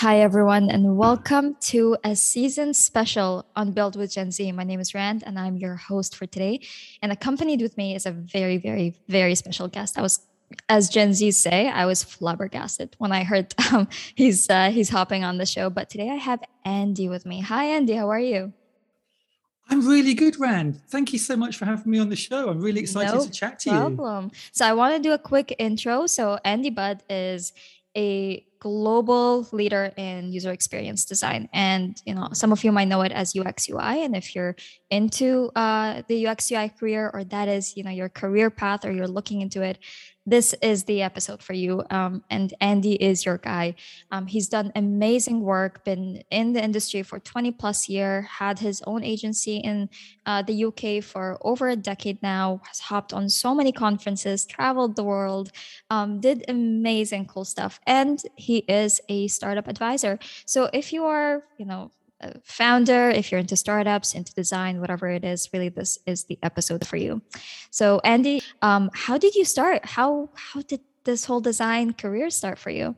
Hi, everyone, and welcome to a season special on Build with Gen Z. My name is Rand, and I'm your host for today. And accompanied with me is a very, very, very special guest. I was, as Gen Z say, I was flabbergasted when I heard he's hopping on the show. But today I have Andy with me. Hi, Andy. How are you? I'm really good, Rand. Thank you so much for having me on the show. I'm really excited to chat to you. No problem. So I want to do a quick intro. So Andy Budd is a global leader in user experience design. And, you know, some of you might know it as UX UI. And if you're into the UX UI career, or that is, you know, your career path, or you're looking into it, this is the episode for you. And Andy is your guy. He's done amazing work, been in the industry for 20+ years, had his own agency in the UK for over a decade now, has hopped on so many conferences, traveled the world, did amazing cool stuff. And he is a startup advisor. So if you are, you know, a founder, if you're into startups, into design, whatever it is, really, this is the episode for you. So Andy, how did you start? How did this whole design career start for you?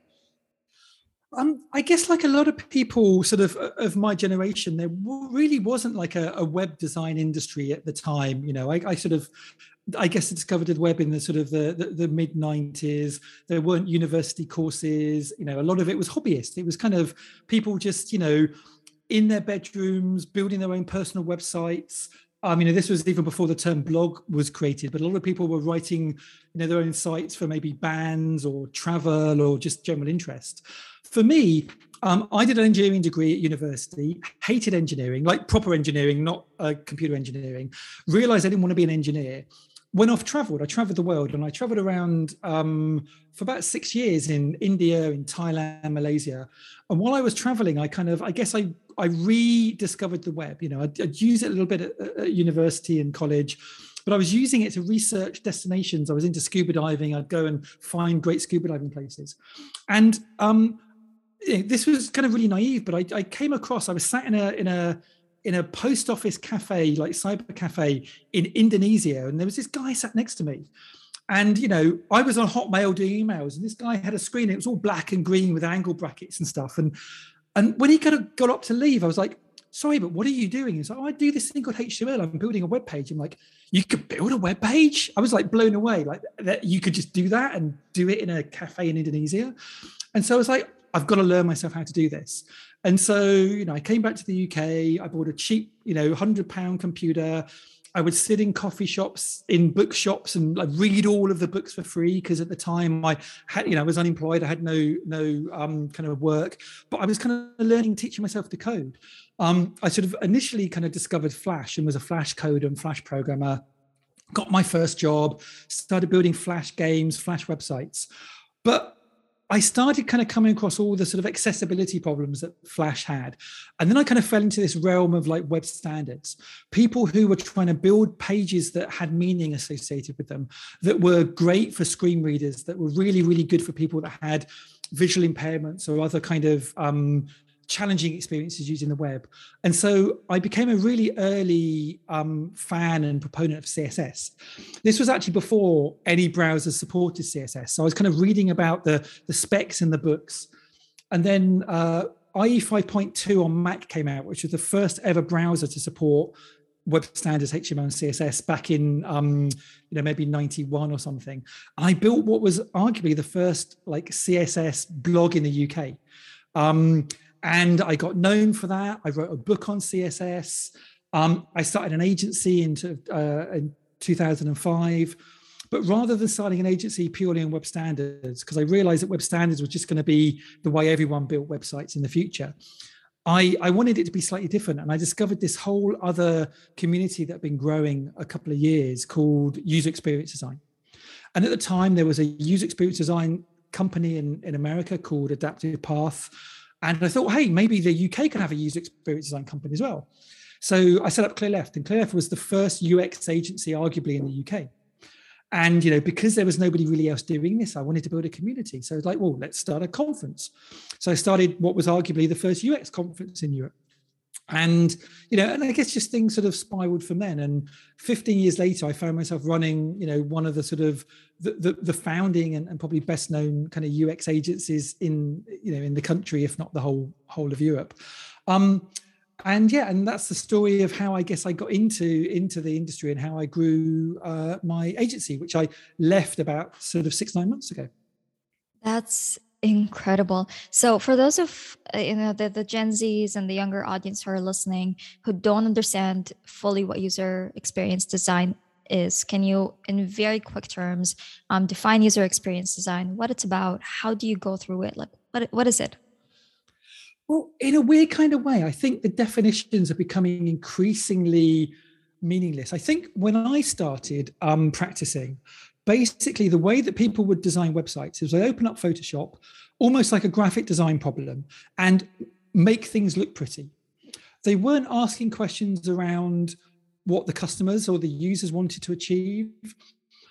I guess like a lot of people sort of my generation, there really wasn't like a web design industry at the time. You know, I guess I discovered the web in the sort of the mid 90s. There weren't university courses. You know, a lot of it was hobbyist. It was kind of people just, you know, in their bedrooms, building their own personal websites. You know, this was even before the term blog was created, but a lot of people were writing, you know, their own sites for maybe bands or travel or just general interest. For me, I did an engineering degree at university, hated engineering, like proper engineering, not computer engineering, realized I didn't want to be an engineer. Went off, I traveled the world, and I traveled around for about 6 years in India, in Thailand, Malaysia. And while I was traveling, I rediscovered the web. You know, I'd use it a little bit at university and college, but I was using it to research destinations. I was into scuba diving. I'd go and find great scuba diving places. And this was kind of really naive, but I came across, I was sat in a post office cafe, like cyber cafe in Indonesia. And there was this guy sat next to me. And, you know, I was on Hotmail doing emails, and this guy had a screen. It was all black and green with angle brackets and stuff. And when he kind of got up to leave, I was like, sorry, but what are you doing? He's like, I do this thing called HTML. I'm building a web page. I'm like, you could build a web page? I was like blown away, like that you could just do that and do it in a cafe in Indonesia. And so I was like, I've got to learn myself how to do this. And so, you know, I came back to the UK. I bought a cheap, you know, £100 computer. I would sit in coffee shops, in bookshops, and like read all of the books for free, because at the time I had, you know, I was unemployed. I had no kind of work, but I was kind of learning, teaching myself to code. I sort of initially kind of discovered Flash and was a Flash coder and Flash programmer. Got my first job, started building Flash games, Flash websites, but I started kind of coming across all the sort of accessibility problems that Flash had. And then I kind of fell into this realm of like web standards, people who were trying to build pages that had meaning associated with them, that were great for screen readers, that were really, really good for people that had visual impairments or other kind of challenging experiences using the web. And so I became a really early fan and proponent of CSS. This was actually before any browser supported CSS. So I was kind of reading about the specs in the books. And then IE 5.2 on Mac came out, which was the first ever browser to support web standards, HTML and CSS, back in, you know, maybe 91 or something. I built what was arguably the first like CSS blog in the UK. And I got known for that. I wrote a book on CSS. I started an agency in 2005. But rather than starting an agency purely in web standards, because I realized that web standards was just going to be the way everyone built websites in the future, I wanted it to be slightly different. And I discovered this whole other community that had been growing a couple of years called user experience design. And at the time, there was a user experience design company in America called Adaptive Path. And I thought, hey, maybe the UK could have a user experience design company as well. So I set up Clearleft, and Clearleft was the first UX agency, arguably, in the UK. And, you know, because there was nobody really else doing this, I wanted to build a community. So I was like, well, let's start a conference. So I started what was arguably the first UX conference in Europe. And, you know, and I guess just things sort of spiraled from then. And 15 years later, I found myself running, you know, one of the sort of the founding and probably best known kind of UX agencies in, you know, in the country, if not the whole of Europe. And yeah, and that's the story of how I guess I got into the industry and how I grew my agency, which I left about sort of 6-9 months ago. That's incredible. So for those of you know the Gen Zs and the younger audience who are listening who don't understand fully what user experience design is, can you in very quick terms define user experience design, what it's about, how do you go through it, like what is it? Well, in a weird kind of way, I think the definitions are becoming increasingly meaningless. I think when I started practicing, basically, the way that people would design websites is they open up Photoshop, almost like a graphic design problem, and make things look pretty. They weren't asking questions around what the customers or the users wanted to achieve.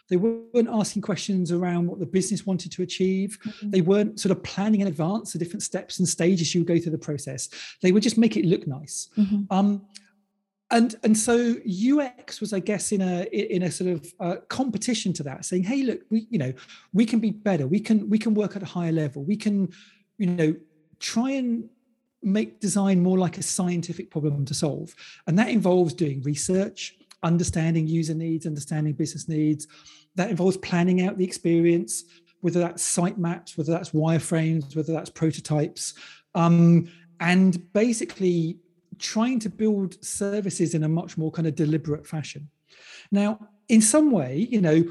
They weren't asking questions around what the business wanted to achieve. Mm-hmm. They weren't sort of planning in advance the different steps and stages you would go through the process. They would just make it look nice. Mm-hmm. And so UX was, I guess, in a sort of competition to that, saying, hey, look, we can be better. We can work at a higher level. We can, you know, try and make design more like a scientific problem to solve. And that involves doing research, understanding user needs, understanding business needs. That involves planning out the experience, whether that's site maps, whether that's wireframes, whether that's prototypes, and basically trying to build services in a much more kind of deliberate fashion. Now, in some way, you know,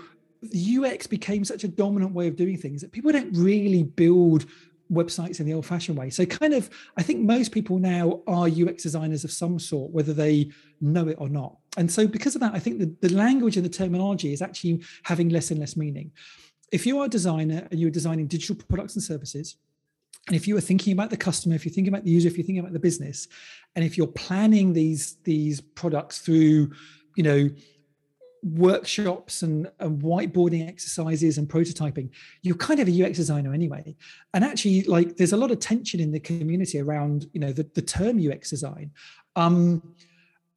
UX became such a dominant way of doing things that people don't really build websites in the old-fashioned way. So kind of, I think most people now are UX designers of some sort, whether they know it or not. And so because of that, I think the language and the terminology is actually having less and less meaning. If you are a designer and you're designing digital products and services, and if you are thinking about the customer, if you're thinking about the user, if you're thinking about the business, and if you're planning these products through, you know, workshops and whiteboarding exercises and prototyping, you're kind of a UX designer anyway. And actually, like, there's a lot of tension in the community around, you know, the term UX design.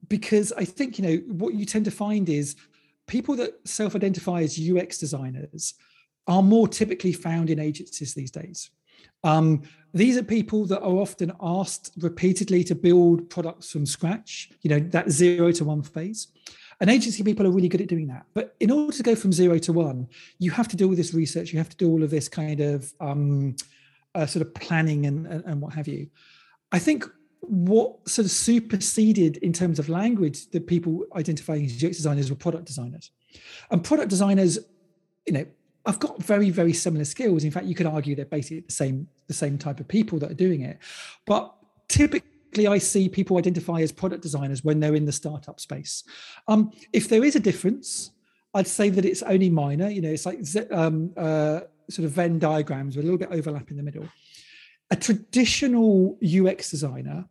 Because I think, you know, what you tend to find is people that self-identify as UX designers are more typically found in agencies these days. These are people that are often asked repeatedly to build products from scratch, you know, that 0 to 1 phase. And agency people are really good at doing that. But in order to go from 0 to 1, you have to do all this research. You have to do all of this kind of sort of planning and what have you. I think what sort of superseded in terms of language that people identifying as UX designers were product designers. And product designers, you know, I've got very, very similar skills. In fact, you could argue they're basically the same type of people that are doing it. But typically I see people identify as product designers when they're in the startup space. If there is a difference, I'd say that it's only minor. You know, it's like sort of Venn diagrams with a little bit overlap in the middle. A traditional UX designer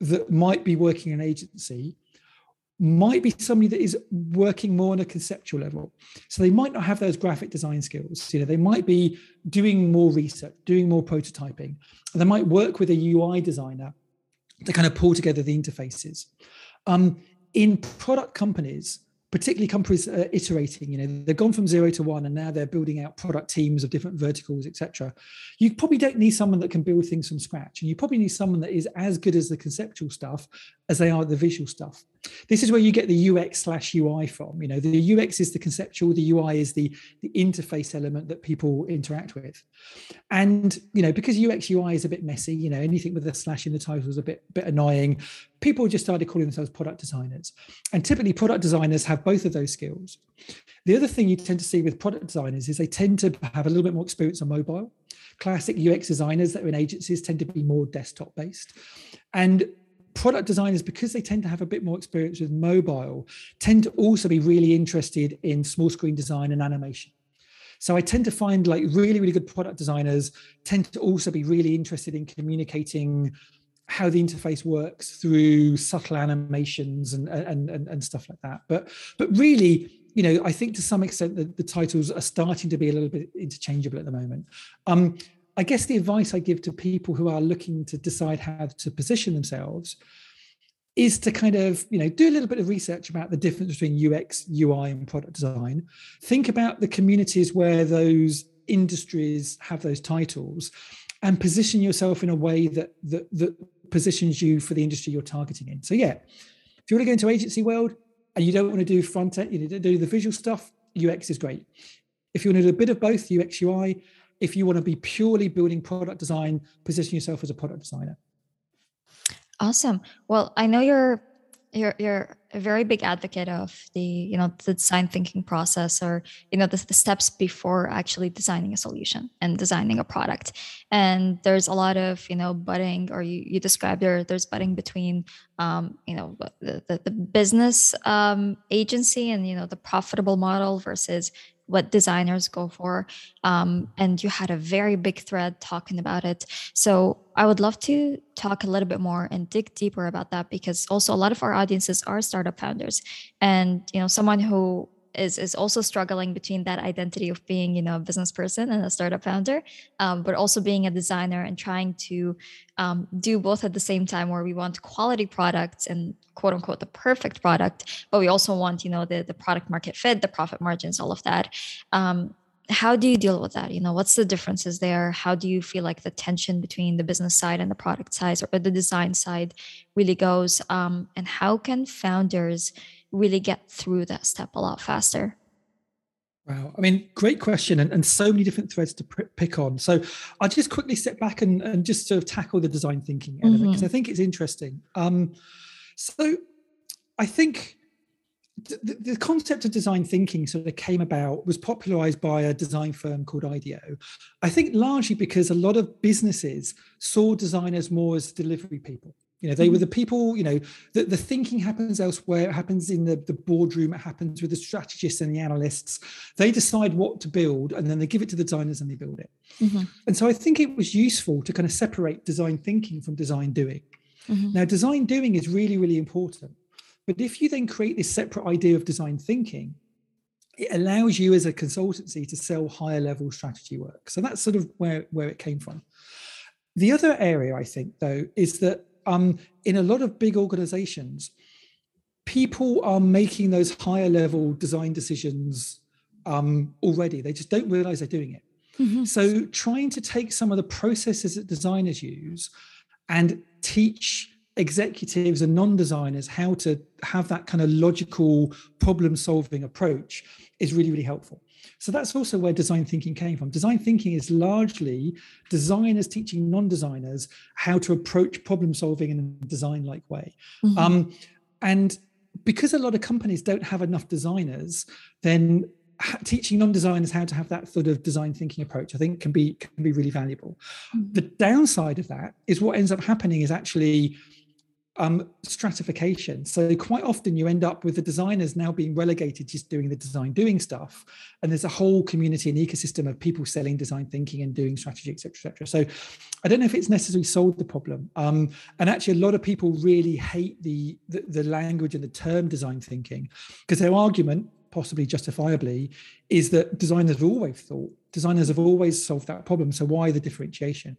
that might be working in an agency might be somebody that is working more on a conceptual level. So they might not have those graphic design skills. You know, they might be doing more research, doing more prototyping. And they might work with a UI designer to kind of pull together the interfaces. In product companies, particularly companies that are iterating, you know, they've gone from 0 to 1 and now they're building out product teams of different verticals, etc. You probably don't need someone that can build things from scratch. And you probably need someone that is as good as the conceptual stuff as they are the visual stuff. This is where you get the UX/UI from. You know, the UX is the conceptual, the UI is the interface element that people interact with. And, you know, because UX/UI is a bit messy, you know, anything with a slash in the title is a bit annoying, people just started calling themselves product designers. And typically product designers have both of those skills. The other thing you tend to see with product designers is they tend to have a little bit more experience on mobile. Classic UX designers that are in agencies tend to be more desktop based. And product designers, because they tend to have a bit more experience with mobile, tend to also be really interested in small screen design and animation. So I tend to find like really, really good product designers tend to also be really interested in communicating how the interface works through subtle animations and stuff like that. But really, you know, I think to some extent that the titles are starting to be a little bit interchangeable at the moment. I guess the advice I give to people who are looking to decide how to position themselves is to kind of, you know, do a little bit of research about the difference between UX, UI, and product design. Think about the communities where those industries have those titles, and position yourself in a way that positions you for the industry you're targeting in. So yeah, if you want to go into agency world and you don't want to do front end, you need to do the visual stuff, UX is great. If you want to do a bit of both, UX, UI. If you want to be purely building product design, position yourself as a product designer. Awesome. Well, I know you're a very big advocate of the design thinking process, or the steps before actually designing a solution and designing a product. And there's a lot of budding, or you described there's budding between the business agency and the profitable model versus what designers go for. And you had a very big thread talking about it. So I would love to talk a little bit more and dig deeper about that, because also a lot of our audiences are startup founders, and, someone who is also struggling between that identity of being, a business person and a startup founder, but also being a designer and trying to do both at the same time, where we want quality products and quote unquote the perfect product, but we also want, the product market fit, the profit margins, all of that. How do you deal with that? What's the differences there? How do you feel like the tension between the business side and the product side, or the design side, really goes? And how can founders really get through that step a lot faster? Wow. I mean, great question, and so many different threads to pick on. So I'll just quickly step back and just sort of tackle the design thinking element, because I think it's interesting. So I think the concept of design thinking sort of came about, was popularized by a design firm called IDEO. I think largely because a lot of businesses saw designers more as delivery people. They were the people, the thinking happens elsewhere. It happens in the boardroom. It happens with the strategists and the analysts. They decide what to build, and then they give it to the designers and they build it. And so I think it was useful to kind of separate design thinking from design doing. Now, design doing is really, really important. But if you then create this separate idea of design thinking, it allows you as a consultancy to sell higher level strategy work. So that's sort of where it came from. The other area, I think, though, is that in a lot of big organizations, people are making those higher level design decisions already. They just don't realize they're doing it. So trying to take some of the processes that designers use and teach executives and non-designers how to have that kind of logical problem solving approach is really, really helpful. So that's also where design thinking came from. Design thinking is largely designers teaching non-designers how to approach problem solving in a design-like way. And because a lot of companies don't have enough designers, then teaching non-designers how to have that sort of design thinking approach, I think, can be really valuable. The downside of that is what ends up happening is actually stratification. So quite often you end up with the designers now being relegated just doing the design doing stuff, and there's a whole community and ecosystem of people selling design thinking and doing strategy, etc. So I don't know if it's necessarily solved the problem, and actually a lot of people really hate the language and the term design thinking, because their argument, possibly justifiably, is that designers have always solved that problem, so why the differentiation?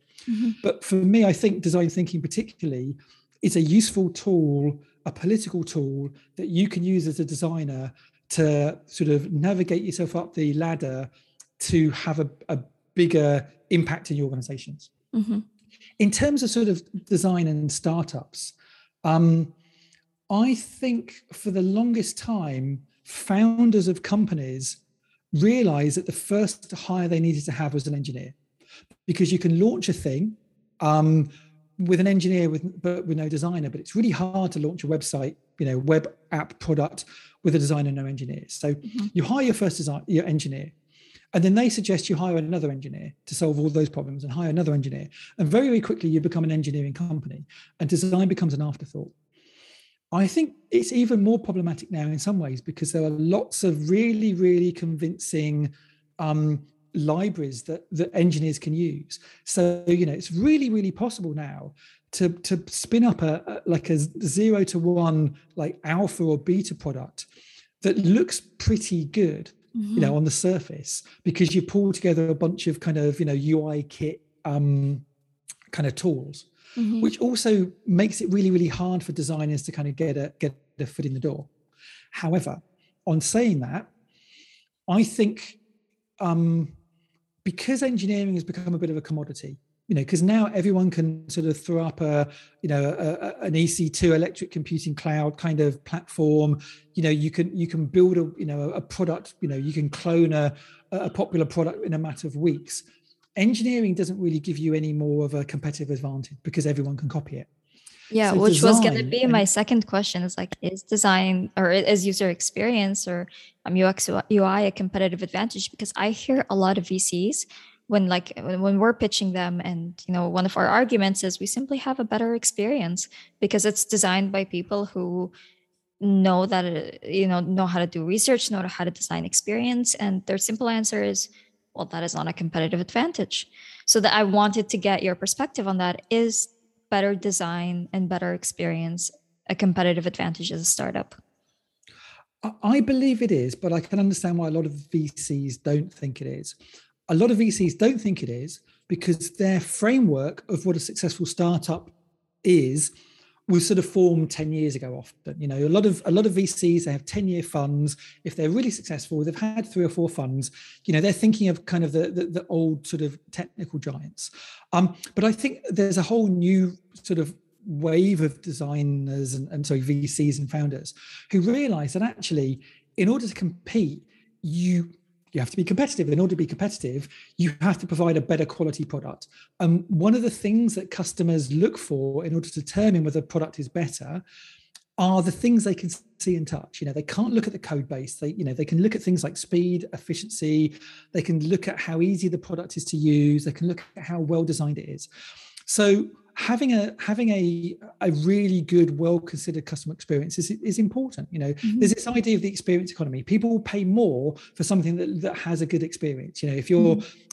But for me, I think design thinking particularly, it's a useful tool, a political tool that you can use as a designer to sort of navigate yourself up the ladder to have a bigger impact in your organizations. In terms of sort of design and startups, I think for the longest time, founders of companies realized that the first hire they needed to have was an engineer, because you can launch a thing, with an engineer, but with no designer. But it's really hard to launch a website, web app product with a designer, no engineers. So you hire your first engineer, and then they suggest you hire another engineer to solve all those problems, and hire another engineer. And very, very quickly, you become an engineering company, and design becomes an afterthought. I think it's even more problematic now in some ways, because there are lots of really, really convincing libraries that engineers can use. So it's really, really possible now to spin up a 0 to 1 like alpha or beta product that looks pretty good, on the surface, because you pull together a bunch of kind of UI kit kind of tools. mm-hmm. which also makes it really, really hard for designers to kind of get a foot in the door. However, on saying that, I think because engineering has become a bit of a commodity, you know, because now everyone can sort of throw up an EC2 electric computing cloud kind of platform. You know, you can build a product. You know, you can clone a popular product in a matter of weeks. Engineering doesn't really give you any more of a competitive advantage because everyone can copy it. Yeah, so which was going to be my second question. Is like, is design or is user experience or UX UI a competitive advantage? Because I hear a lot of VCs. When we're pitching them, and you know, one of our arguments is we simply have a better experience because it's designed by people who know how to do research, know how to design experience, and their simple answer is, well, that is not a competitive advantage. So that I wanted to get your perspective on that. Is better design and better experience a competitive advantage as a startup? I believe it is, but I can understand why a lot of VCs don't think it is. A lot of VCs don't think it is because their framework of what a successful startup is was sort of formed 10 years ago often. You know, a lot of VCs, they have 10-year funds. If they're really successful, they've had 3 or 4 funds. You know, they're thinking of kind of the old sort of technical giants. But I think there's a whole new sort of wave of designers and VCs and founders who realize that actually, in order to compete, you have to be competitive. In order to be competitive, you have to provide a better quality product. One of the things that customers look for in order to determine whether a product is better are the things they can see and touch. You know, they can't look at the code base. They can look at things like speed, efficiency. They can look at how easy the product is to use. They can look at how well designed it is. So having a really good, well-considered customer experience is important. You know, mm-hmm. there's this idea of the experience economy. People will pay more for something that has a good experience. You know,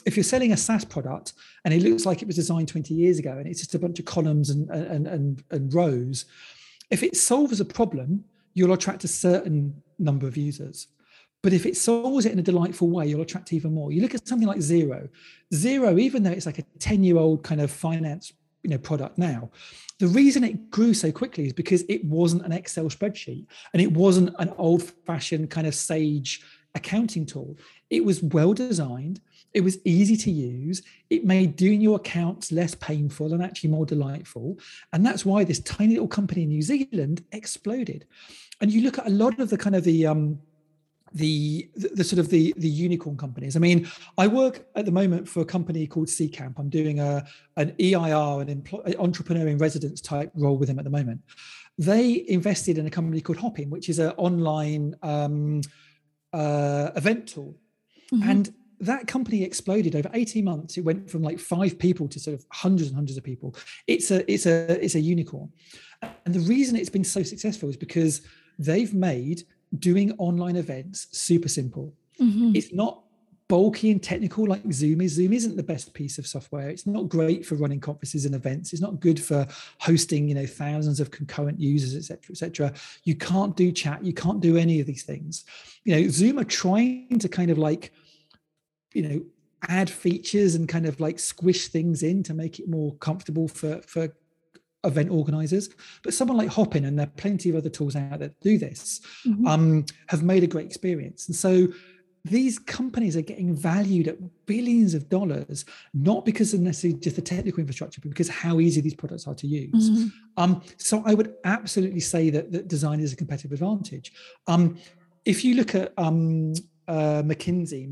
if you're selling a SaaS product and it looks like it was designed 20 years ago and it's just a bunch of columns and rows, if it solves a problem, you'll attract a certain number of users. But if it solves it in a delightful way, you'll attract even more. You look at something like Xero. Xero, even though it's like a 10-year-old kind of finance product now, the reason it grew so quickly is because it wasn't an Excel spreadsheet and it wasn't an old-fashioned kind of sage accounting tool. It was well designed, it was easy to use, it made doing your accounts less painful and actually more delightful. And that's why this tiny little company in New Zealand exploded. And you look at a lot of the kind of the unicorn companies. I mean, I work at the moment for a company called Seedcamp. I'm doing an EIR, an entrepreneur in residence type role with them at the moment. They invested in a company called Hopin, which is an online event tool. Mm-hmm. And that company exploded over 18 months. It went from like 5 people to sort of hundreds and hundreds of people. It's a unicorn. And the reason it's been so successful is because they've made doing online events super simple. Mm-hmm. It's not bulky and technical like Zoom is. Zoom isn't the best piece of software. It's not great for running conferences and events. It's not good for hosting, you know, thousands of concurrent users, et cetera, et cetera. You can't do chat. You can't do any of these things. You know, Zoom are trying to kind of like, you know, add features and kind of like squish things in to make it more comfortable for event organizers, but someone like Hopin, and there are plenty of other tools out there that do this, mm-hmm. Have made a great experience. And so these companies are getting valued at billions of dollars, not because of necessarily just the technical infrastructure, but because how easy these products are to use. Mm-hmm. So I would absolutely say that design is a competitive advantage. If you look at McKinsey,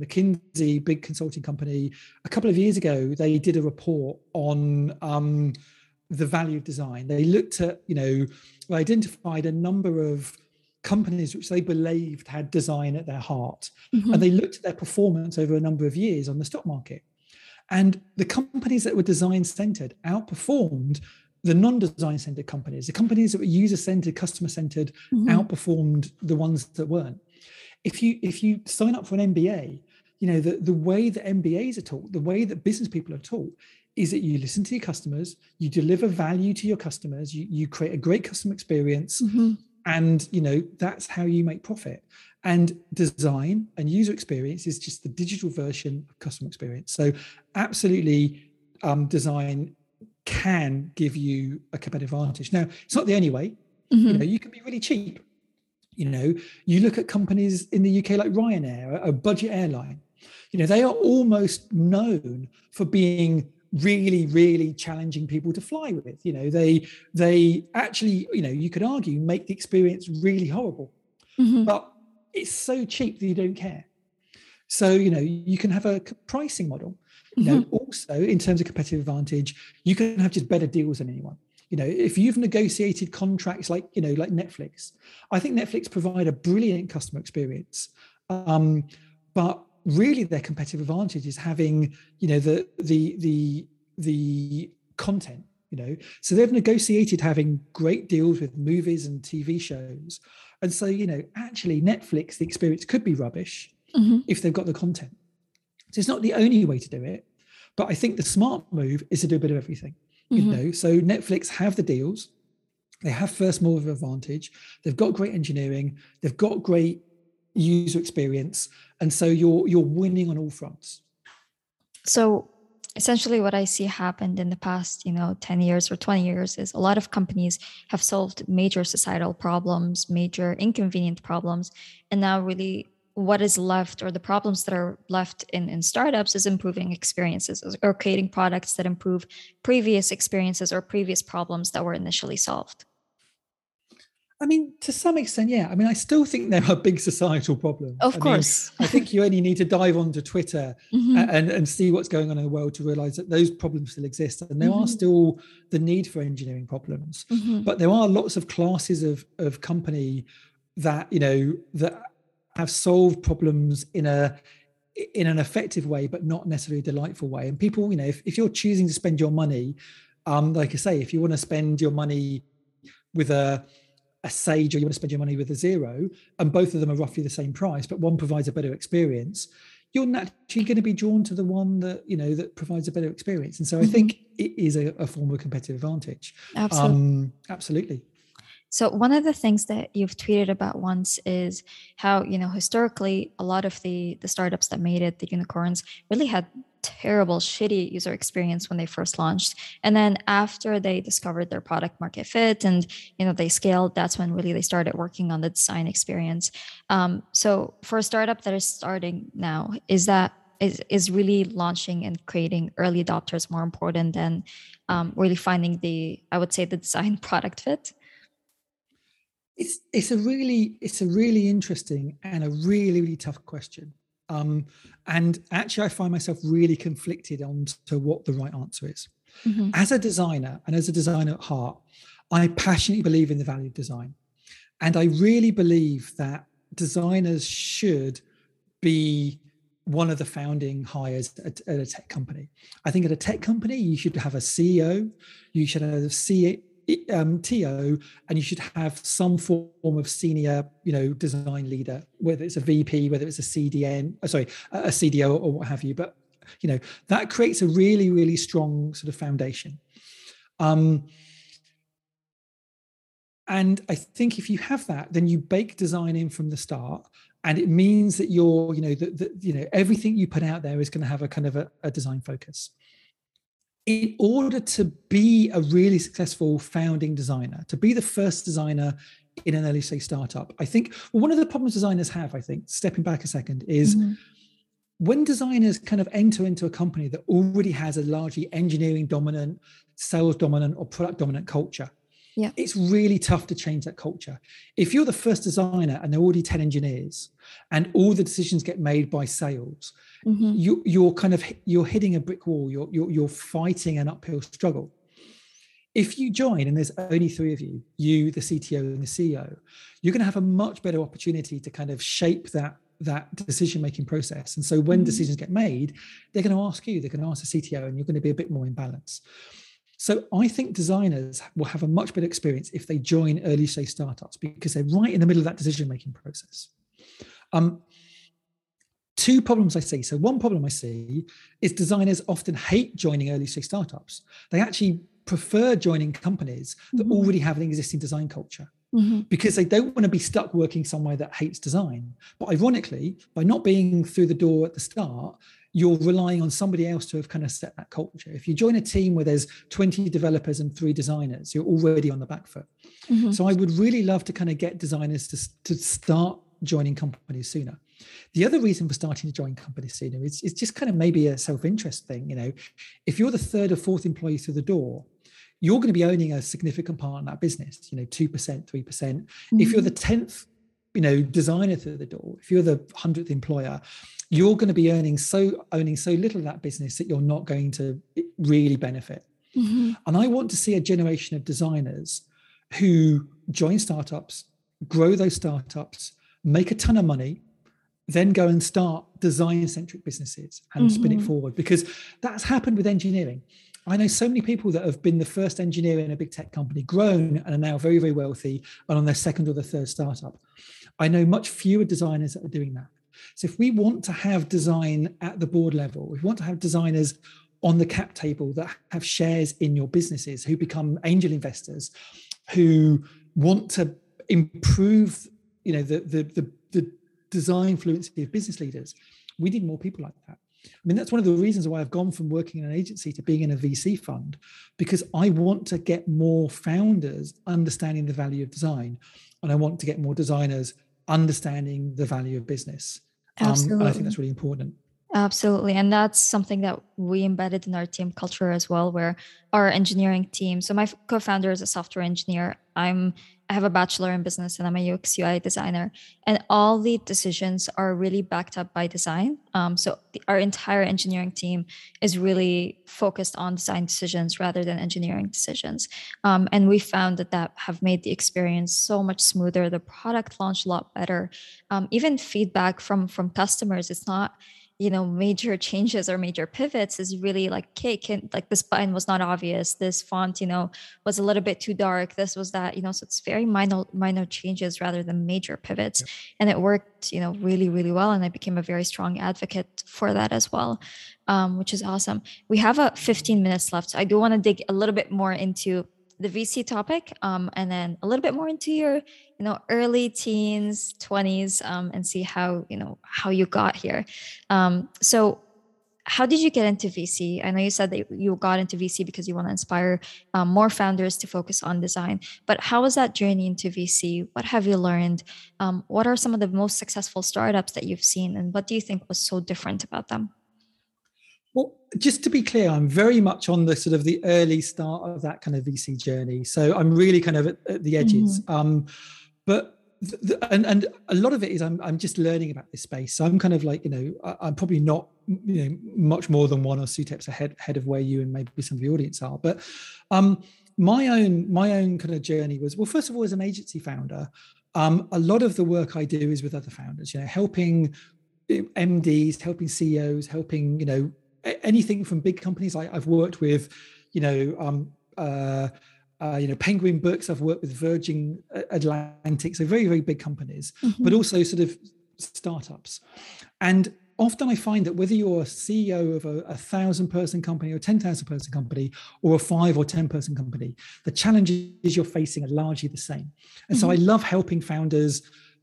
big consulting company, a couple of years ago, they did a report on the value of design. They looked at, you know, identified a number of companies which they believed had design at their heart. Mm-hmm. And they looked at their performance over a number of years on the stock market. And the companies that were design-centered outperformed the non-design-centered companies. The companies that were user-centered, customer-centered, mm-hmm. outperformed the ones that weren't. If you sign up for an MBA, you know, the way that MBAs are taught, the way that business people are taught, is that you listen to your customers, you deliver value to your customers, you create a great customer experience, mm-hmm. and, you know, that's how you make profit. And design and user experience is just the digital version of customer experience. So absolutely, design can give you a competitive advantage. Now, it's not the only way. Mm-hmm. You know, you can be really cheap. You know, you look at companies in the UK like Ryanair, a budget airline. You know, they are almost known for being really, really challenging people to fly with. You know, they actually, you know, you could argue make the experience really horrible, mm-hmm. but it's so cheap that you don't care. So, you know, you can have a pricing model. You know, mm-hmm. also in terms of competitive advantage, you can have just better deals than anyone. You know, if you've negotiated contracts like, you know, like Netflix, I think Netflix provide a brilliant customer experience, but really their competitive advantage is having, you know, the content, you know, so they've negotiated having great deals with movies and TV shows. And so, you know, actually Netflix, the experience could be rubbish mm-hmm. if they've got the content. So it's not the only way to do it, but I think the smart move is to do a bit of everything, you mm-hmm. know, so Netflix have the deals, they have first mover advantage, they've got great engineering, they've got great user experience. And so you're winning on all fronts. So essentially what I see happened in the past, you know, 10 years or 20 years is a lot of companies have solved major societal problems, major inconvenient problems. And now really what is left or the problems that are left in startups is improving experiences or creating products that improve previous experiences or previous problems that were initially solved. I mean, to some extent, yeah. I mean, I still think there are big societal problems. Of course. I think you only need to dive onto Twitter mm-hmm. and see what's going on in the world to realize that those problems still exist. And there mm-hmm. are still the need for engineering problems. Mm-hmm. But there are lots of classes of company that, you know, that have solved problems in an effective way, but not necessarily a delightful way. And people, you know, if you're choosing to spend your money, like I say, if you want to spend your money with a Sage or you want to spend your money with a Xero, and both of them are roughly the same price, but one provides a better experience, you're naturally going to be drawn to the one that, you know, that provides a better experience. And so I think it is a form of competitive advantage. Absolutely. Absolutely. So one of the things that you've tweeted about once is how, you know, historically, a lot of the startups that made it, the unicorns, really had terrible, shitty user experience when they first launched. And then after they discovered their product market fit and, you know, they scaled, that's when really they started working on the design experience. So for a startup that is starting now, is really launching and creating early adopters more important than really finding the design product fit? It's a really interesting and a really, really tough question. And actually, I find myself really conflicted on to what the right answer is. Mm-hmm. As a designer, and as a designer at heart, I passionately believe in the value of design. And I really believe that designers should be one of the founding hires at a tech company. I think at a tech company, you should have a CEO, you should have a TO, and you should have some form of senior, you know, design leader, whether it's a VP, whether it's a CDO or what have you. But, you know, that creates a really, really strong sort of foundation. And I think if you have that, then you bake design in from the start. And it means that you're, you know, everything you put out there is going to have a kind of a design focus. In order to be a really successful founding designer, to be the first designer in an early stage startup, I think one of the problems designers have, I think, stepping back a second, is mm-hmm. when designers kind of enter into a company that already has a largely engineering dominant, sales dominant, or product dominant culture, yeah. it's really tough to change that culture. If you're the first designer and there are already 10 engineers and all the decisions get made by sales, mm-hmm. you're hitting a brick wall. You're fighting an uphill struggle. If you join and there's only three of you, the CTO and the CEO, you're going to have a much better opportunity to kind of shape that decision-making process. And so when mm-hmm. decisions get made, they're going to ask you, they're going to ask the CTO, and you're going to be a bit more in balance. So I think designers will have a much better experience if they join early stage startups because they're right in the middle of that decision-making process. Two problems I see. So one problem I see is designers often hate joining early stage startups. They actually prefer joining companies that mm-hmm. already have an existing design culture mm-hmm. because they don't want to be stuck working somewhere that hates design. But ironically, by not being through the door at the start, you're relying on somebody else to have kind of set that culture. If you join a team where there's 20 developers and 3 designers, you're already on the back foot. Mm-hmm. So I would really love to kind of get designers to start joining companies sooner. The other reason for starting to join companies sooner is it's just kind of maybe a self-interest thing. You know, if you're the third or fourth employee through the door, you're going to be owning a significant part in that business, you know, 2%, 3%. Mm-hmm. If you're the 10th, you know, designer through the door, if you're the 100th employer, you're going to be owning so little of that business that you're not going to really benefit. Mm-hmm. And I want to see a generation of designers who join startups, grow those startups, make a ton of money, then go and start design-centric businesses and mm-hmm. spin it forward, because that's happened with engineering. I know so many people that have been the first engineer in a big tech company, grown, and are now very, very wealthy and on their second or their third startup. I know much fewer designers that are doing that. So if we want to have design at the board level, we want to have designers on the cap table that have shares in your businesses, who become angel investors, who want to improve, you know, the design fluency of business leaders, we need more people like that. I mean, that's one of the reasons why I've gone from working in an agency to being in a VC fund, because I want to get more founders understanding the value of design, and I want to get more designers understanding the value of business. Absolutely. And I think that's really important. Absolutely. And that's something that we embedded in our team culture as well, where our engineering team, so my co-founder is a software engineer. I have a bachelor in business and I'm a UX UI designer, and all the decisions are really backed up by design. Our entire engineering team is really focused on design decisions rather than engineering decisions. And we found that have made the experience so much smoother, the product launch a lot better. Even feedback from customers, it's not, you know, major changes or major pivots, is really like, okay, like this button was not obvious, this font, you know, was a little bit too dark, this was that, you know, so it's very minor changes rather than major pivots. Yep. And it worked, you know, really, really well. And I became a very strong advocate for that as well, which is awesome. We have 15 minutes left. So I do want to dig a little bit more into the VC topic, and then a little bit more into your, you know, early teens, 20s, and see how, you know, how you got here. So how did you get into VC? I know you said that you got into VC because you want to inspire more founders to focus on design, but how was that journey into VC? What have you learned? What are some of the most successful startups that you've seen, and what do you think was so different about them? Well, just to be clear, I'm very much on the sort of the early start of that kind of VC journey. So I'm really kind of at the edges. Mm-hmm. But a lot of it is I'm just learning about this space. So I'm kind of like, you know, I'm probably not, you know, much more than one or two steps ahead of where you and maybe some of the audience are. But my own kind of journey was, well, first of all, as an agency founder, a lot of the work I do is with other founders, you know, helping MDs, helping CEOs, helping, you know, anything from big companies. I've worked with, you know, Penguin Books. I've worked with Virgin Atlantic, so very, very big companies, mm-hmm. but also sort of startups. And often I find that whether you're a CEO of a 1,000-person company or a 10,000-person company or a 5 or 10-person company, the challenges you're facing are largely the same. And mm-hmm. so I love helping founders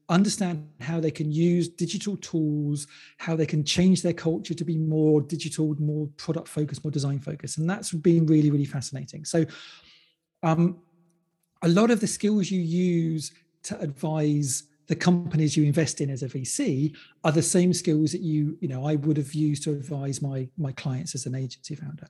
understand how they can use digital tools, how they can change their culture to be more digital, more product focused, more design focused. And that's been really, really fascinating. So a lot of the skills you use to advise the companies you invest in as a VC are the same skills that you know I would have used to advise my clients as an agency founder.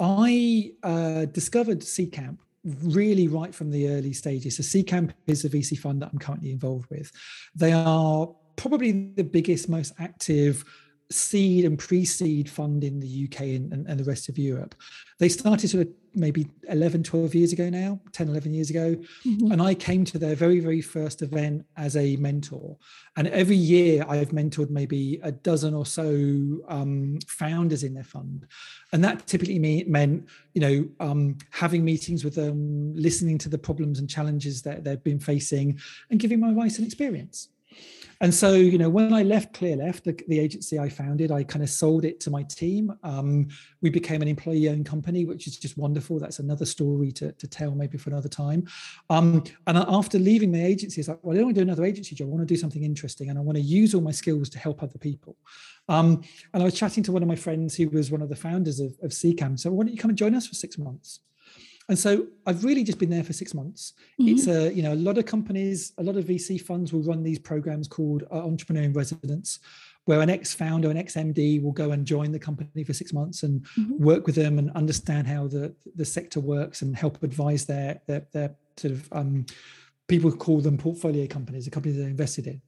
I discovered Seedcamp really right from the early stages. So Seedcamp is a VC fund that I'm currently involved with. They are probably the biggest, most active seed and pre-seed fund in the UK and the rest of Europe. They started sort of maybe 11 years ago. Mm-hmm. And I came to their very, very first event as a mentor. And every year I've mentored maybe a dozen or so founders in their fund. And that typically meant, you know, having meetings with them, listening to the problems and challenges that they've been facing, and giving my advice and experience. And so, you know, when I left Clearleft, the agency I founded, I kind of sold it to my team. We became an employee-owned company, which is just wonderful. That's another story to tell maybe for another time. And after leaving my agency, it's like, well, I don't want to do another agency job. I want to do something interesting, and I want to use all my skills to help other people. And I was chatting to one of my friends who was one of the founders of Seedcamp. So why don't you come and join us for 6 months? And so I've really just been there for 6 months. Mm-hmm. It's a, you know, a lot of companies, a lot of VC funds will run these programs called Entrepreneur in Residence, where an ex-founder, an ex-MD will go and join the company for 6 months and mm-hmm. work with them and understand how the sector works and help advise their sort of, people call them portfolio companies, the companies they're invested in.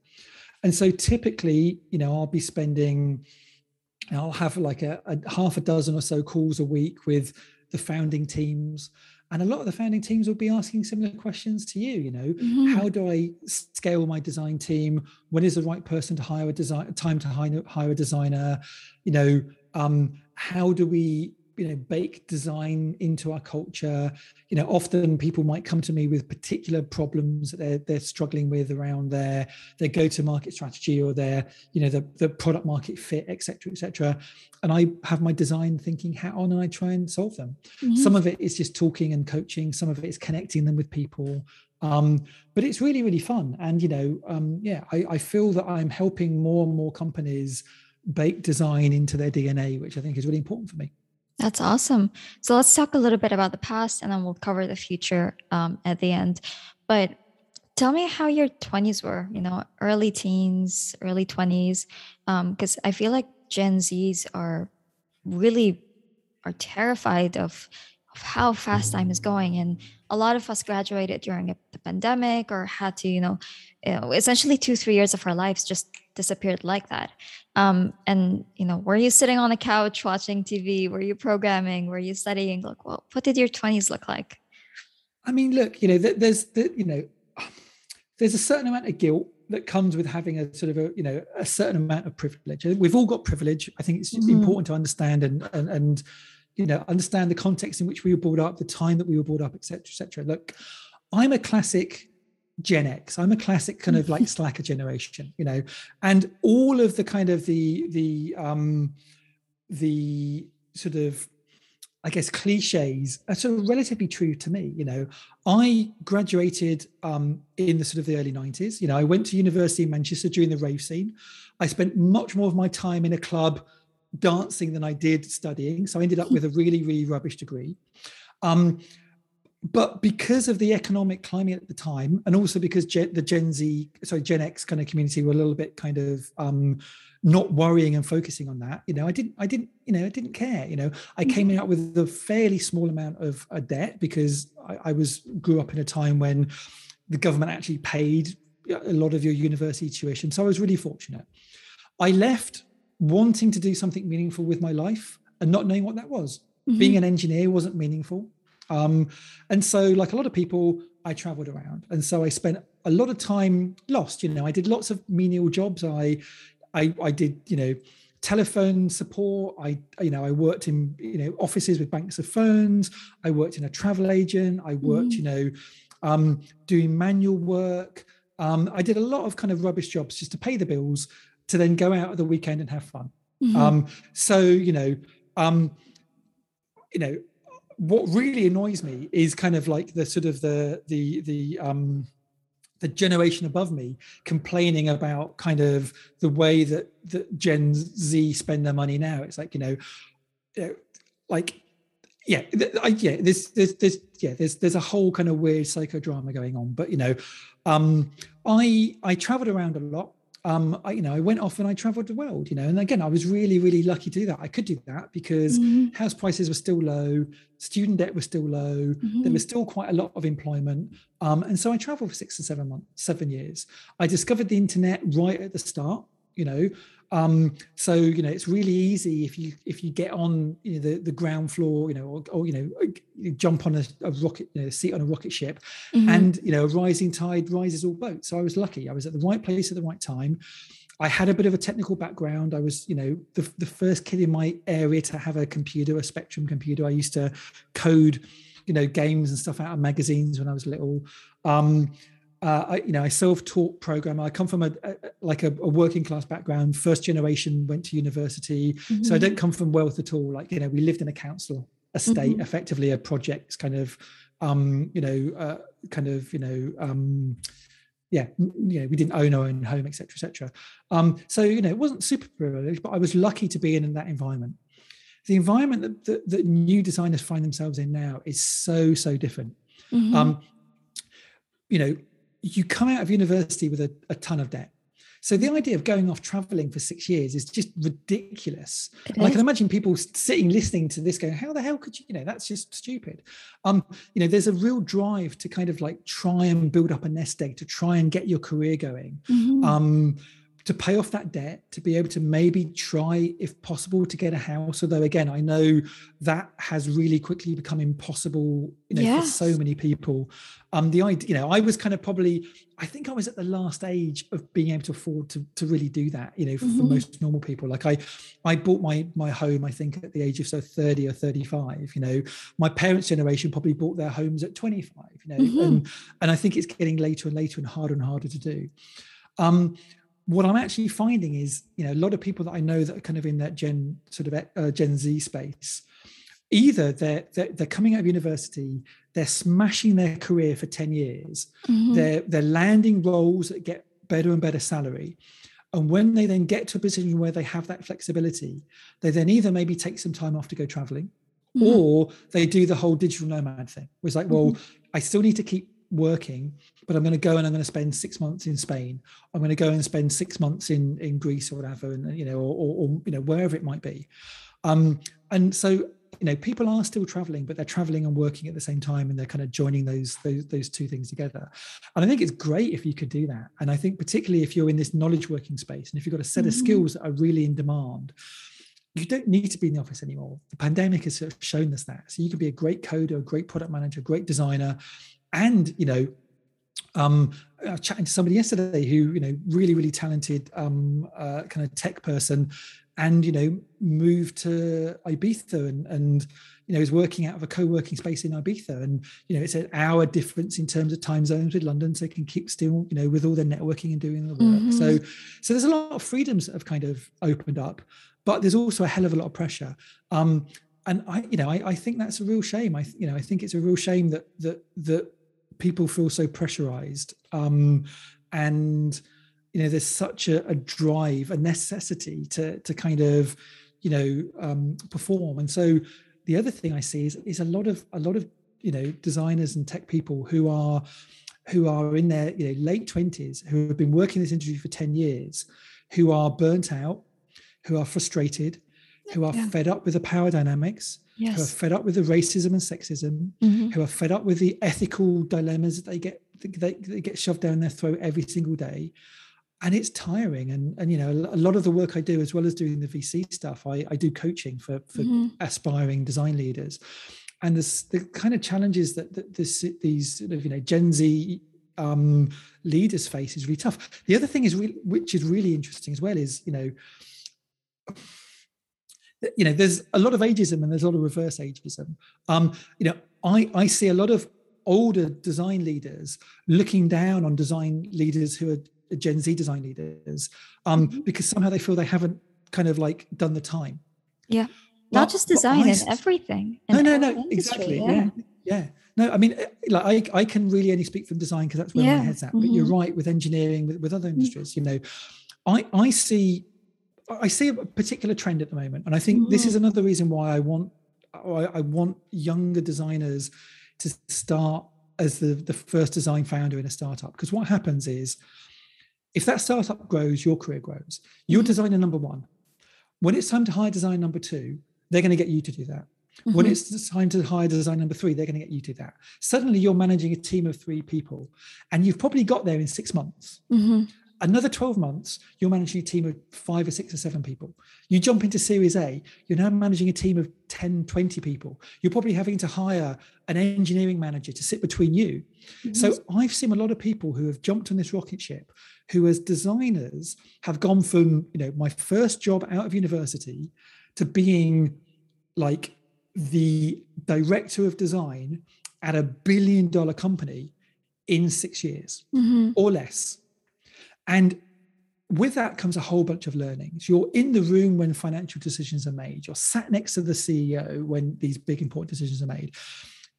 And so typically, you know, I'll be spending, I'll have like a half a dozen or so calls a week with the founding teams, and a lot of the founding teams will be asking similar questions to you. You know, mm-hmm. how do I scale my design team? When is the right person to hire a design? Time to hire a designer? You know, how do we, you know, bake design into our culture? You know, often people might come to me with particular problems that they're struggling with around their go-to-market strategy or their, you know, the product market fit, et cetera, and I have my design thinking hat on and I try and solve them. Mm-hmm. Some of it is just talking and coaching. Some of it is connecting them with people. But it's really, really fun. And, you know, I feel that I'm helping more and more companies bake design into their DNA, which I think is really important for me. That's awesome. So let's talk a little bit about the past and then we'll cover the future at the end. But tell me how your 20s were, you know, early teens, early 20s, because I feel like Gen Zs are terrified of how fast time is going. And a lot of us graduated during the pandemic or had to, you know, essentially 2-3 years of our lives just disappeared like that. And, you know, were you sitting on a couch watching TV? Were you programming? Were you studying? Like, well, what did your 20s look like? I mean, look, you know, there's a certain amount of guilt that comes with having a sort of a certain amount of privilege. We've all got privilege. I think it's just mm-hmm. important to understand and you know, understand the context in which we were brought up, the time that we were brought up, et cetera, et cetera. Look, I'm a classic Gen X. I'm a classic kind of like slacker generation, you know, and all of the kind of the sort of, I guess, cliches are sort of relatively true to me. You know, I graduated in the sort of the early 90s. You know, I went to university in Manchester during the rave scene. I spent much more of my time in a club dancing than I did studying. So I ended up with a really, really rubbish degree. But because of the economic climate at the time, and also because Gen X kind of community were a little bit kind of not worrying and focusing on that, you know, I didn't care. You know, I came out with a fairly small amount of a debt because I grew up in a time when the government actually paid a lot of your university tuition. So I was really fortunate. I left wanting to do something meaningful with my life and not knowing what that was. Mm-hmm. Being an engineer wasn't meaningful. And so, like a lot of people, I traveled around, and so I spent a lot of time lost. You know, I did lots of menial jobs. I did, you know, telephone support. I worked in, you know, offices with banks of phones. I worked in a travel agent. I worked, you know, doing manual work. I did a lot of kind of rubbish jobs just to pay the bills, to then go out at the weekend and have fun. Mm-hmm. So, you know, what really annoys me is kind of like the sort of the generation above me complaining about kind of the way that Gen Z spend their money now. It's like, there's a whole kind of weird psychodrama going on. But, you know, I traveled around a lot. I went off and I traveled the world, you know, and again, I was really, really lucky to do that. I could do that because mm-hmm. house prices were still low, student debt was still low, mm-hmm. there was still quite a lot of employment. And so I traveled for 7 years. I discovered the internet right at the start, you know, so, you know, it's really easy if you get on, you know, the ground floor, you know, or you know, jump on a rocket, you know, seat on a rocket ship, mm-hmm. and, you know, a rising tide rises all boats. So I was lucky. I was at the right place at the right time. I had a bit of a technical background. I was, you know, the first kid in my area to have a computer, a Spectrum computer. I used to code, you know, games and stuff out of magazines when I was little. I self-taught programmer. I come from a working class background, first generation, went to university. Mm-hmm. So I don't come from wealth at all. Like, we lived in a council estate, mm-hmm. effectively a projects kind of, we didn't own our own home, et cetera, et cetera. So it wasn't super privileged, but I was lucky to be in that environment. The environment that new designers find themselves in now is so different. Mm-hmm. You come out of university with a ton of debt. So the idea of going off traveling for 6 years is just ridiculous. I can imagine people sitting, listening to this going, how the hell could you, that's just stupid. There's a real drive to kind of like try and build up a nest egg, to try and get your career going, mm-hmm. To pay off that debt, to be able to maybe try, if possible, to get a house. Although again, I know that has really quickly become impossible, for so many people. The idea, I was kind of I think I was at the last age of being able to afford to really do that, mm-hmm. for most normal people. Like I bought my home, I think, at the age of 30 or 35, my parents' generation probably bought their homes at 25, mm-hmm. and I think it's getting later and later and harder to do. What I'm actually finding is, a lot of people that I know that are kind of in that Gen Z space, either they're coming out of university, they're smashing their career for 10 years, mm-hmm. they're landing roles that get better and better salary. And when they then get to a position where they have that flexibility, they then either maybe take some time off to go traveling, mm-hmm. or they do the whole digital nomad thing. Where it's like, mm-hmm. well, I still need to keep working, but I'm going to go and I'm going to spend 6 months in Spain. I'm going to go and spend 6 months in Greece or whatever, and or wherever it might be. And so people are still traveling, but they're traveling and working at the same time, and they're kind of joining those two things together. And I think it's great if you could do that. And I think particularly if you're in this knowledge working space, and if you've got a set mm-hmm. of skills that are really in demand. You don't need to be in the office anymore. The pandemic has sort of shown us that. So you can be a great coder, a great product manager, a great designer. And, I was chatting to somebody yesterday who, really, really talented kind of tech person and, moved to Ibiza and is working out of a co-working space in Ibiza. And, it's an hour difference in terms of time zones with London. So they can keep still, with all their networking and doing the work. Mm-hmm. So there's a lot of freedoms that have kind of opened up, but there's also a hell of a lot of pressure. And I think that's a real shame. I think it's a real shame that people feel so pressurized. There's such a drive, a necessity to kind of, perform. And so the other thing I see is a lot of, designers and tech people who are in their late 20s, who have been working in this industry for 10 years, who are burnt out, who are frustrated, who are fed up with the power dynamics, who are fed up with the racism and sexism, mm-hmm. who are fed up with the ethical dilemmas that they get shoved down their throat every single day. And it's tiring. And a lot of the work I do, as well as doing the VC stuff, I do coaching for mm-hmm. aspiring design leaders. And the kind of challenges that these Gen Z leaders face is really tough. The other thing which is really interesting as well is, there's a lot of ageism and there's a lot of reverse ageism. I see a lot of older design leaders looking down on design leaders who are Gen Z design leaders, mm-hmm. because somehow they feel they haven't kind of like done the time. Yeah. Not just design and everything. No, exactly. Yeah. No, I mean, like I can really only speak from design because that's where my head's at, mm-hmm. but you're right with engineering, with other industries, mm-hmm. I see a particular trend at the moment. And I think this is another reason why I want younger designers to start as the first design founder in a startup. Because what happens is if that startup grows, your career grows. You're designer number one. When it's time to hire designer number two, they're going to get you to do that. Mm-hmm. When it's time to hire design number three, they're going to get you to do that. Suddenly you're managing a team of three people and you've probably got there in 6 months. Mm-hmm. Another 12 months, you're managing a team of 5 or 6 or 7 people. You jump into Series A, you're now managing a team of 10, 20 people. You're probably having to hire an engineering manager to sit between you. Mm-hmm. So I've seen a lot of people who have jumped on this rocket ship, who as designers have gone from, my first job out of university to being like the director of design at $1 billion company in 6 years or less. And with that comes a whole bunch of learnings. You're in the room when financial decisions are made. You're sat next to the CEO when these big, important decisions are made.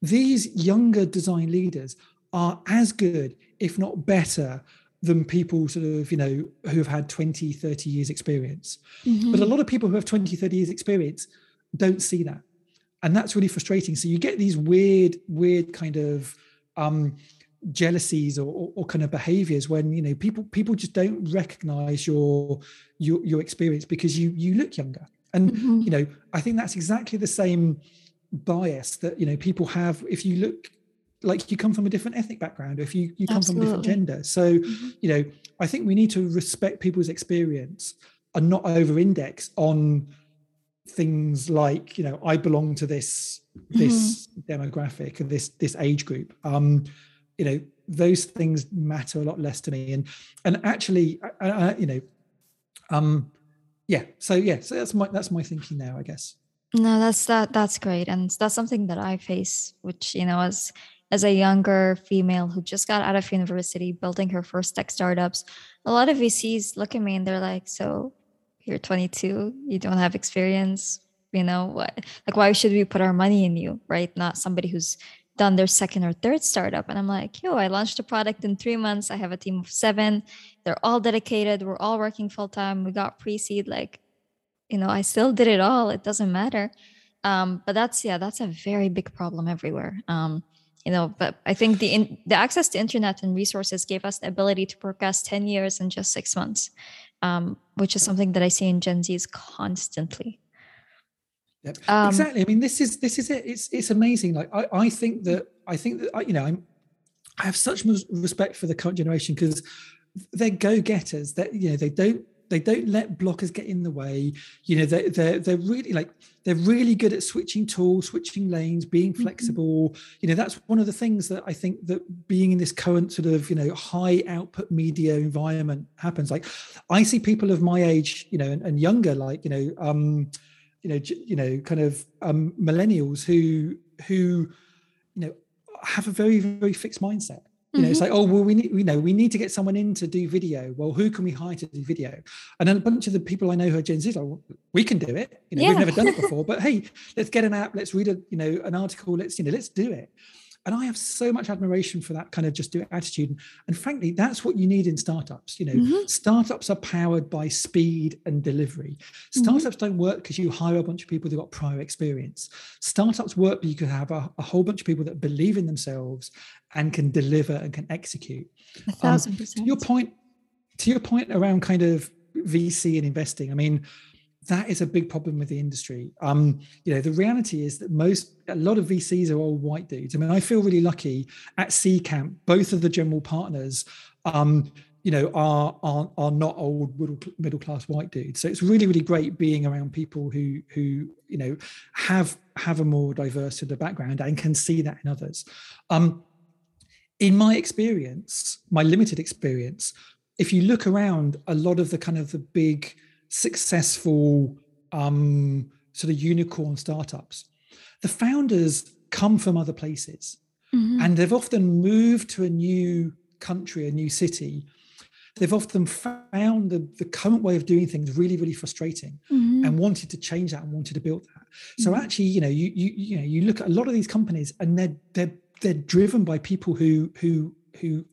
These younger design leaders are as good, if not better, than people sort of, you know, who have had 20, 30 years experience. But a lot of people who have 20, 30 years experience don't see that. And that's really frustrating. So you get these weird kind of jealousies or kind of behaviors when, you know, people just don't recognize your experience because you look younger. And, you know, I think that's exactly the same bias that, you know, people have if you look like you come from a different ethnic background, or if you come from a different gender. So, you know, I think we need to respect people's experience and not over-index on things like, you know, I belong to this demographic and this age group. You know, those things matter a lot less to me. And actually, you know, So that's my thinking now, I guess. No, that's great. And that's something that I face, which, you know, as a younger female who just got out of university, building her first tech startups, a lot of VCs look at me and they're like, so you're 22, you don't have experience, you know, what? Like, why should we put our money in you, right? Not somebody who's done their second or third startup. And I'm like, yo, I launched a product in 3 months. I have a team of 7. They're all dedicated. We're all working full time. We got pre-seed, like, you know, I still did it all. It doesn't matter. But that's a very big problem everywhere. You know, but I think the access to internet and resources gave us the ability to forecast 10 years in just 6 months, which is something that I see in Gen Zs constantly. Yep. Exactly. I mean, this is it. It's amazing. Like, I think that, you know, I have such respect for the current generation because they're go-getters. That, you know, they don't let blockers get in the way. You know, they're really like, they're really good at switching tools, switching lanes, being flexible. You know, that's one of the things that I think that being in this current sort of, you know, high output media environment happens. Like, I see people of my age, you know, and younger, like, kind of millennials who, you know, have a very, very fixed mindset. You know, it's like, oh, well, we need to get someone in to do video. Well, who can we hire to do video? And then a bunch of the people I know who are Gen Z, like, well, we can do it. You know, we've never done it before, but hey, let's get an app. Let's read an article. Let's do it. And I have so much admiration for that kind of just do it attitude. And frankly, that's what you need in startups. You know, startups are powered by speed and delivery. Startups don't work because you hire a bunch of people who've got prior experience. Startups work because you can have a whole bunch of people that believe in themselves and can deliver and can execute. 1,000%. To your point around kind of VC and investing, I mean, that is a big problem with the industry. You know, the reality is that a lot of VCs are all white dudes. I mean, I feel really lucky at Seedcamp. Both of the general partners, you know, are not old middle class white dudes. So it's really, really great being around people who you know have a more diverse sort of background and can see that in others. In my experience, my limited experience, if you look around, a lot of the kind of the big successful sort of unicorn startups, the founders come from other places and they've often moved to a new country, a new city. They've often found the current way of doing things really, really frustrating and wanted to change that and wanted to build that. So actually, you know, you look at a lot of these companies and they're driven by people who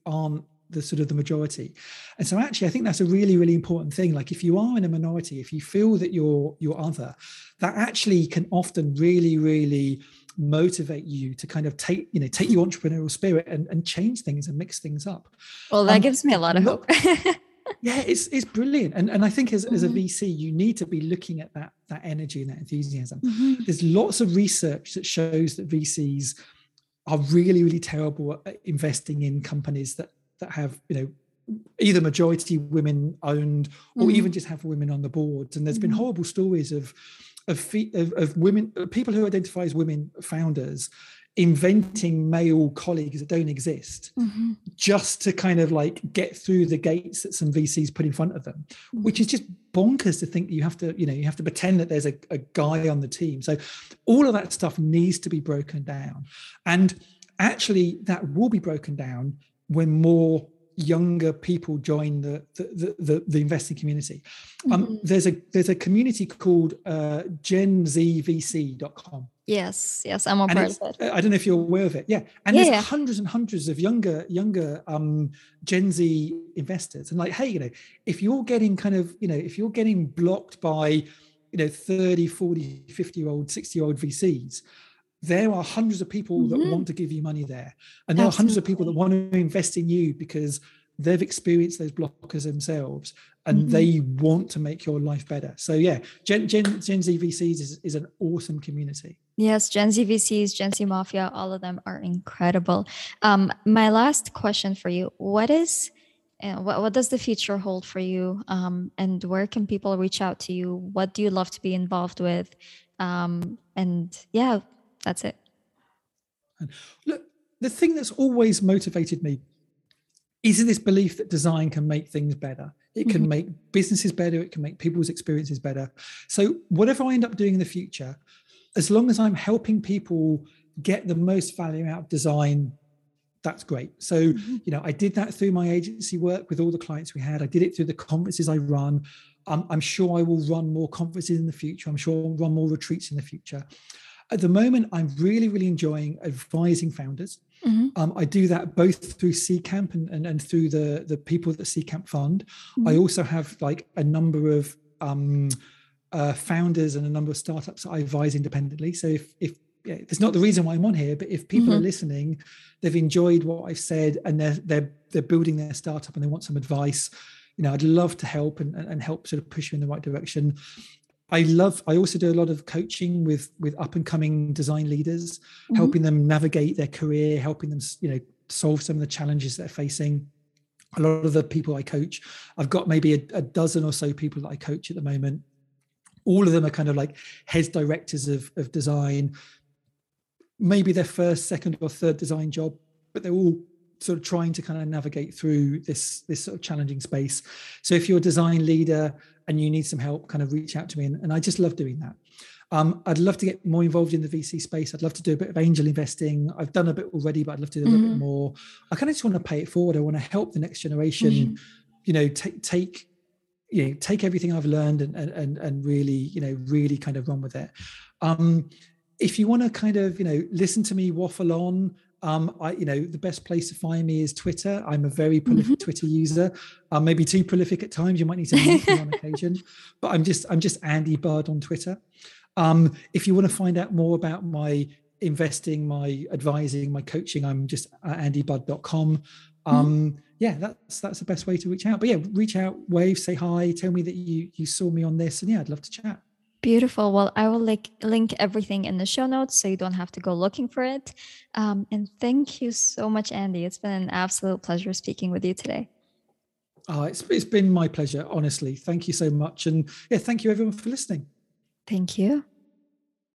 aren't the sort of the majority. And so actually I think that's a really, really important thing. Like, if you are in a minority, if you feel that you're other, that actually can often really, really motivate you to kind of take your entrepreneurial spirit and change things and mix things up. Well, that gives me a lot of hope. Yeah, it's brilliant. And I think as a VC, you need to be looking at that energy and that enthusiasm. There's lots of research that shows that VCs are really, really terrible at investing in companies that have, you know, either majority women owned or even just have women on the boards. And there's been horrible stories of women, people who identify as women founders, inventing male colleagues that don't exist just to kind of like get through the gates that some VCs put in front of them, which is just bonkers to think that you have to pretend that there's a guy on the team. So all of that stuff needs to be broken down. And actually that will be broken down when more younger people join the investing community. There's a community called GenZVC.com. Yes, I'm aware of it. I don't know if you're aware of it. Yeah, and there's hundreds and hundreds of younger Gen Z investors. And like, hey, if you're getting blocked by 30, 40, 50-year-old, 60-year-old VCs, there are hundreds of people that want to give you money there, and there are hundreds of people that want to invest in you because they've experienced those blockers themselves, and they want to make your life better. So yeah, Gen Z VCs is an awesome community. Yes, Gen Z VCs, Gen Z Mafia, all of them are incredible. My last question for you: what does the future hold for you? And where can people reach out to you? What do you love to be involved with? That's it. Look, the thing that's always motivated me is this belief that design can make things better. It can make businesses better. It can make people's experiences better. So whatever I end up doing in the future, as long as I'm helping people get the most value out of design, that's great. So, I did that through my agency work with all the clients we had. I did it through the conferences I run. I'm sure I will run more conferences in the future. I'm sure I'll run more retreats in the future. At the moment, I'm really, really enjoying advising founders. I do that both through Seedcamp and through the people that Seedcamp fund. I also have like a number of founders and a number of startups that I advise independently. So if it's not the reason why I'm on here, but if people are listening, they've enjoyed what I've said and they're building their startup and they want some advice, I'd love to help and help sort of push you in the right direction. I also do a lot of coaching with up and coming design leaders, helping them navigate their career, helping them, solve some of the challenges they're facing. A lot of the people I coach, I've got maybe a dozen or so people that I coach at the moment. All of them are kind of like head directors of design, maybe their first, second or third design job, but they're all sort of trying to kind of navigate through this sort of challenging space. So if you're a design leader and you need some help, kind of reach out to me. And I just love doing that. I'd love to get more involved in the VC space. I'd love to do a bit of angel investing. I've done a bit already, but I'd love to do a little bit more. I kind of just want to pay it forward. I want to help the next generation, take everything I've learned and really kind of run with it. If you want to kind of, listen to me waffle on, the best place to find me is Twitter. I'm a very prolific Twitter user. Maybe too prolific at times. You might need to mute me on occasion. But I'm just Andy Budd on Twitter. If you want to find out more about my investing, my advising, my coaching, I'm just at andybud.com. That's the best way to reach out. But yeah, reach out, wave, say hi, tell me that you saw me on this, and I'd love to chat. Beautiful. Well, I will link everything in the show notes so you don't have to go looking for it. And thank you so much, Andy. It's been an absolute pleasure speaking with you today. It's been my pleasure, honestly. Thank you so much. And thank you everyone for listening. Thank you.